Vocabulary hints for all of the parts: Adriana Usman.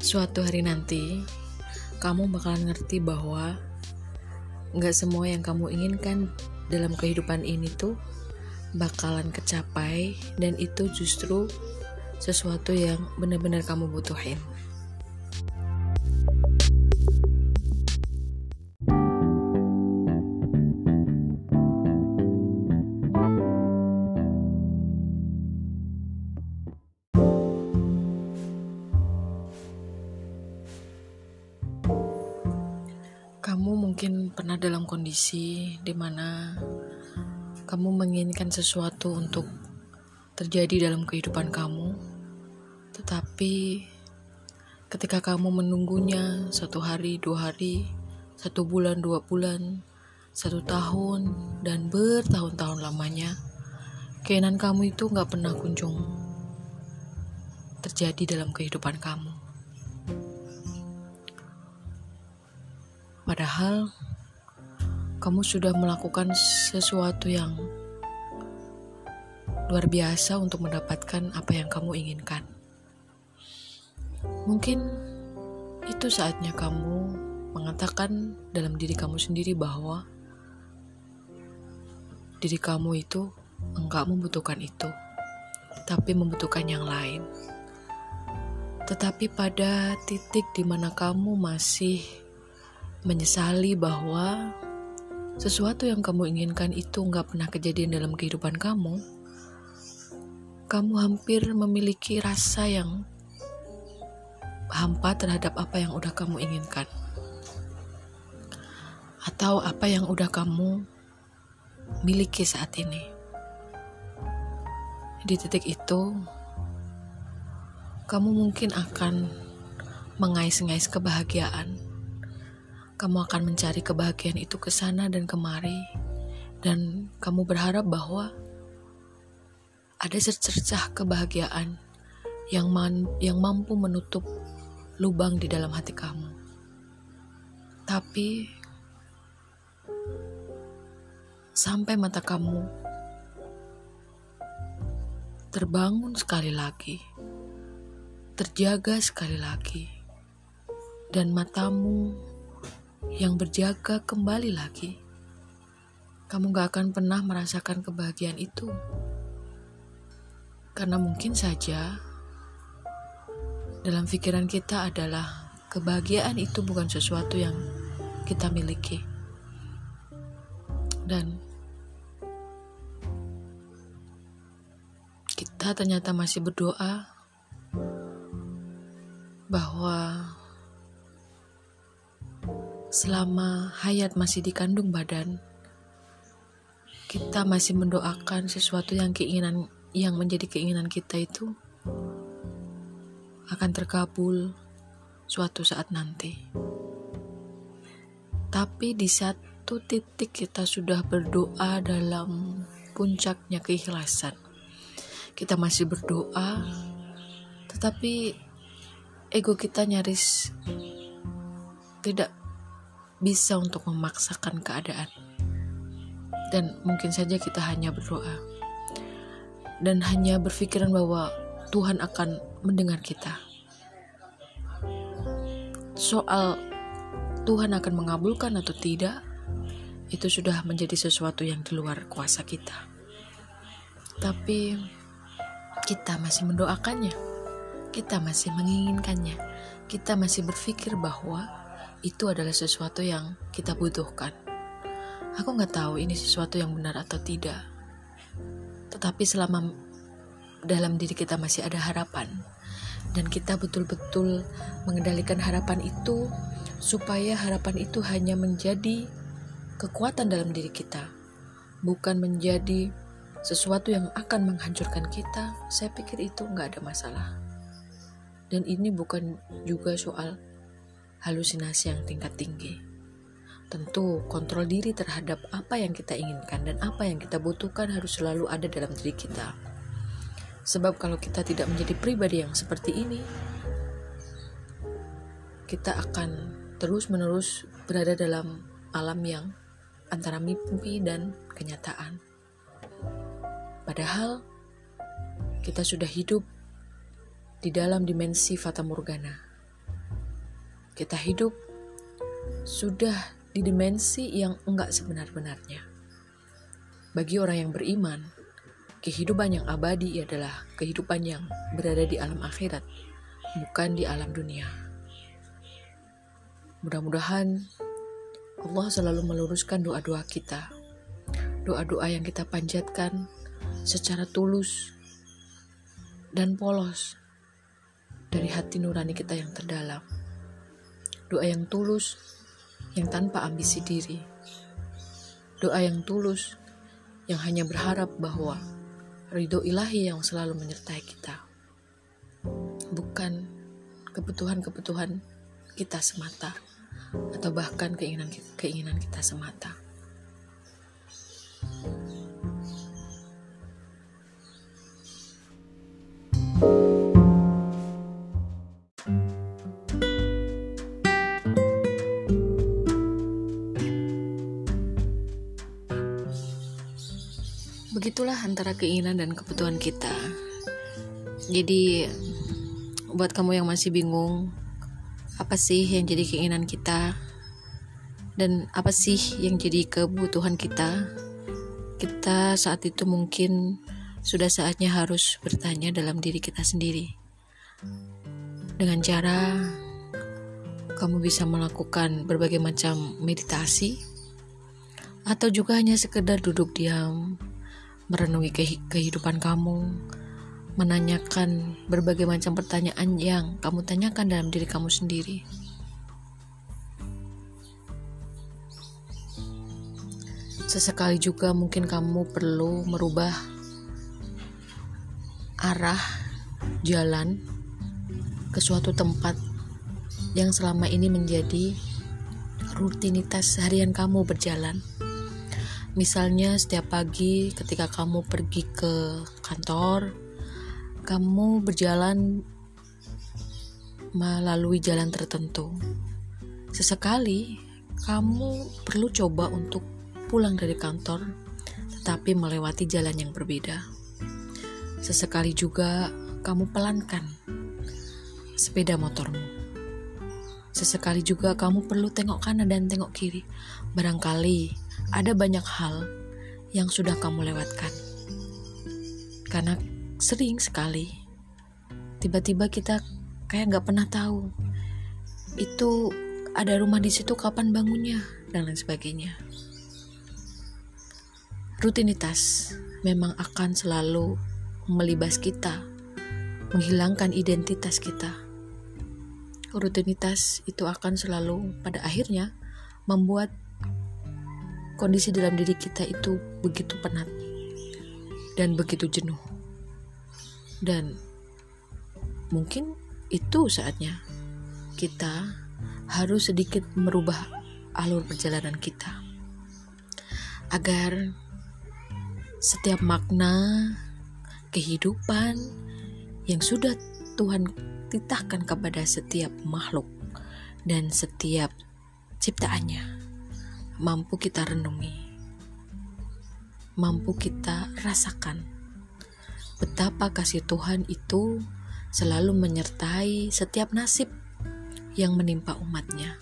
Suatu hari nanti, kamu bakalan ngerti bahwa gak semua yang kamu inginkan dalam kehidupan ini tuh bakalan kecapai, dan itu justru sesuatu yang benar-benar kamu butuhin. Kamu mungkin pernah dalam kondisi di mana kamu menginginkan sesuatu untuk terjadi dalam kehidupan kamu, tetapi ketika kamu menunggunya 1 hari, 2 hari, 1 bulan, 2 bulan, 1 tahun, dan bertahun-tahun lamanya, keinginan kamu itu gak pernah kunjung terjadi dalam kehidupan kamu. Padahal kamu sudah melakukan sesuatu yang luar biasa untuk mendapatkan apa yang kamu inginkan. Mungkin itu saatnya kamu mengatakan dalam diri kamu sendiri bahwa diri kamu itu enggak membutuhkan itu, tapi membutuhkan yang lain. Tetapi pada titik di mana kamu masih menyesali bahwa sesuatu yang kamu inginkan itu gak pernah kejadian dalam kehidupan kamu, kamu hampir memiliki rasa yang hampa terhadap apa yang udah kamu inginkan, atau apa yang udah kamu miliki saat ini. Di titik itu, kamu mungkin akan mengais-ngais kebahagiaan. Kamu akan mencari kebahagiaan itu ke sana dan kemari, dan kamu berharap bahwa ada secercah kebahagiaan yang mampu menutup lubang di dalam hati kamu. Tapi sampai mata kamu terbangun sekali lagi, terjaga sekali lagi, dan matamu yang berjaga kembali lagi, kamu gak akan pernah merasakan kebahagiaan itu. Karena mungkin saja dalam pikiran kita adalah kebahagiaan itu bukan sesuatu yang kita miliki. Dan kita ternyata masih berdoa bahwa selama hayat masih dikandung badan, kita masih mendoakan sesuatu yang menjadi keinginan kita itu akan terkabul suatu saat nanti. Tapi di satu titik kita sudah berdoa dalam puncaknya keikhlasan. Kita masih berdoa, tetapi ego kita nyaris tidak bisa untuk memaksakan keadaan, dan mungkin saja kita hanya berdoa dan hanya berpikiran bahwa Tuhan akan mendengar kita. Soal Tuhan akan mengabulkan atau tidak, itu sudah menjadi sesuatu yang di luar kuasa kita, tapi kita masih mendoakannya, kita masih menginginkannya, kita masih berpikir bahwa itu adalah sesuatu yang kita butuhkan. Aku gak tahu ini sesuatu yang benar atau tidak, tetapi selama dalam diri kita masih ada harapan, dan kita betul-betul mengendalikan harapan itu, supaya harapan itu hanya menjadi kekuatan dalam diri kita, bukan menjadi sesuatu yang akan menghancurkan kita. Saya pikir itu gak ada masalah. Dan ini bukan juga soal halusinasi yang tingkat tinggi. Tentu kontrol diri terhadap apa yang kita inginkan dan apa yang kita butuhkan harus selalu ada dalam diri kita. Sebab kalau kita tidak menjadi pribadi yang seperti ini, kita akan terus-menerus berada dalam alam yang antara mimpi dan kenyataan. Padahal kita sudah hidup di dalam dimensi fata morgana. Kita hidup sudah di dimensi yang enggak sebenar-benarnya. Bagi orang yang beriman, kehidupan yang abadi adalah kehidupan yang berada di alam akhirat, bukan di alam dunia. Mudah-mudahan Allah selalu meluruskan doa-doa kita, doa-doa yang kita panjatkan secara tulus dan polos dari hati nurani kita yang terdalam. Doa yang tulus, yang tanpa ambisi diri. Doa yang tulus, yang hanya berharap bahwa ridho ilahi yang selalu menyertai kita, bukan kebutuhan-kebutuhan kita semata, atau bahkan keinginan kita semata. Begitulah antara keinginan dan kebutuhan kita. Jadi buat kamu yang masih bingung, apa sih yang jadi keinginan kita dan apa sih yang jadi kebutuhan kita, kita saat itu mungkin sudah saatnya harus bertanya dalam diri kita sendiri. Dengan cara kamu bisa melakukan berbagai macam meditasi, atau juga hanya sekedar duduk diam, merenungi kehidupan kamu, menanyakan berbagai macam pertanyaan yang kamu tanyakan dalam diri kamu sendiri. Sesekali juga mungkin kamu perlu merubah arah jalan ke suatu tempat yang selama ini menjadi rutinitas harian kamu berjalan. Misalnya setiap pagi ketika kamu pergi ke kantor, kamu berjalan melalui jalan tertentu. Sesekali kamu perlu coba untuk pulang dari kantor, tetapi melewati jalan yang berbeda. Sesekali juga kamu pelankan sepeda motormu. Sesekali juga kamu perlu tengok kanan dan tengok kiri. Barangkali ada banyak hal yang sudah kamu lewatkan, karena sering sekali tiba-tiba kita kayak gak pernah tahu itu ada rumah di situ, kapan bangunnya, dan lain sebagainya. Rutinitas memang akan selalu melibas kita, menghilangkan identitas kita. Rutinitas itu akan selalu pada akhirnya membuat kondisi dalam diri kita itu begitu penat dan begitu jenuh. Dan mungkin itu saatnya kita harus sedikit merubah alur perjalanan kita, agar setiap makna kehidupan yang sudah Tuhan titahkan kepada setiap makhluk dan setiap ciptaannya mampu kita renungi, mampu kita rasakan betapa kasih Tuhan itu selalu menyertai setiap nasib yang menimpa umatnya.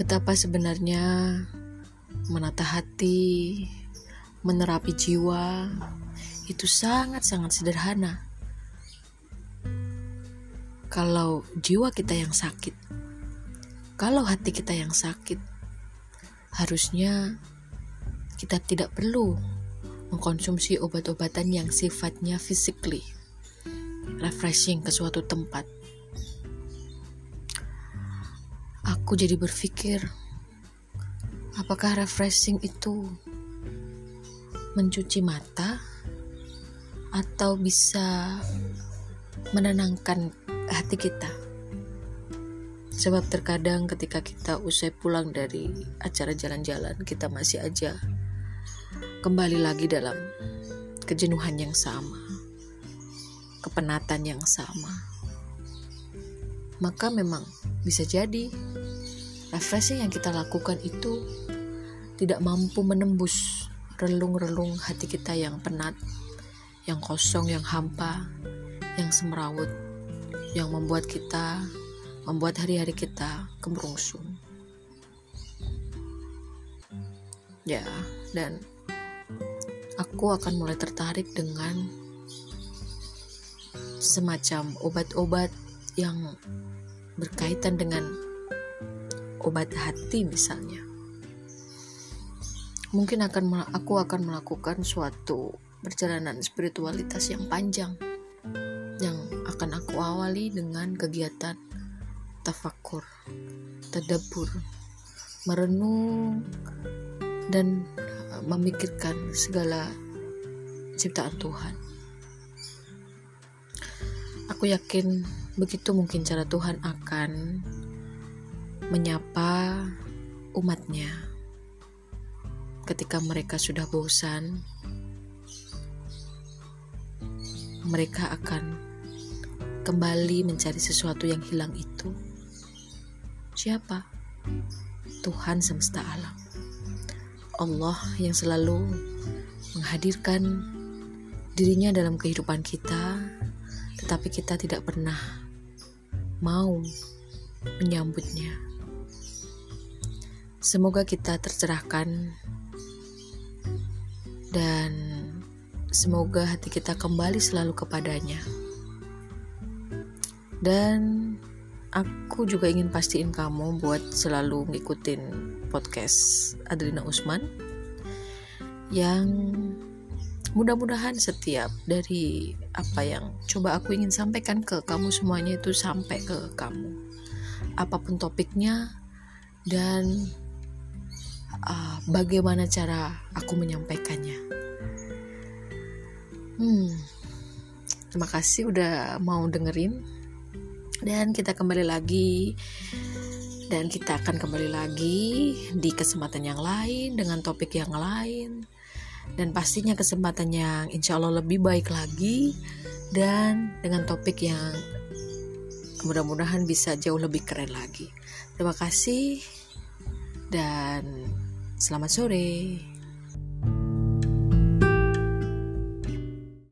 Betapa sebenarnya menata hati, menerapi jiwa, itu sangat-sangat sederhana. Kalau jiwa kita yang sakit, kalau hati kita yang sakit, harusnya kita tidak perlu mengkonsumsi obat-obatan yang sifatnya physically refreshing ke suatu tempat. Aku jadi berpikir, apakah refreshing itu mencuci mata atau bisa menenangkan hati kita? Sebab terkadang ketika kita usai pulang dari acara jalan-jalan, kita masih aja kembali lagi dalam kejenuhan yang sama, kepenatan yang sama. Maka memang bisa jadi refreshing yang kita lakukan itu tidak mampu menembus relung-relung hati kita yang penat, yang kosong, yang hampa, yang semrawut, yang membuat hari-hari kita kemerungsung. Ya, dan aku akan mulai tertarik dengan semacam obat-obat yang berkaitan dengan obat hati misalnya. Mungkin aku akan melakukan suatu perjalanan spiritualitas yang panjang, yang akan aku awali dengan kegiatan tafakur, tadabbur, merenung dan memikirkan segala ciptaan Tuhan. Aku yakin begitu mungkin cara Tuhan akan menyapa umatnya ketika mereka sudah bosan. Mereka akan kembali mencari sesuatu yang hilang itu. Siapa? Tuhan semesta alam, Allah yang selalu menghadirkan dirinya dalam kehidupan kita, tetapi kita tidak pernah mau menyambutnya. Semoga kita tercerahkan dan semoga hati kita kembali selalu kepadanya. Dan aku juga ingin pastiin kamu buat selalu ngikutin podcast Adriana Usman, yang mudah-mudahan setiap dari apa yang coba aku ingin sampaikan ke kamu semuanya itu sampai ke kamu, apapun topiknya dan bagaimana cara aku menyampaikannya. Terima kasih udah mau dengerin. Dan kita kembali lagi, dan kita akan kembali lagi di kesempatan yang lain dengan topik yang lain, dan pastinya kesempatan yang insya Allah lebih baik lagi dan dengan topik yang mudah-mudahan bisa jauh lebih keren lagi. Terima kasih dan selamat sore.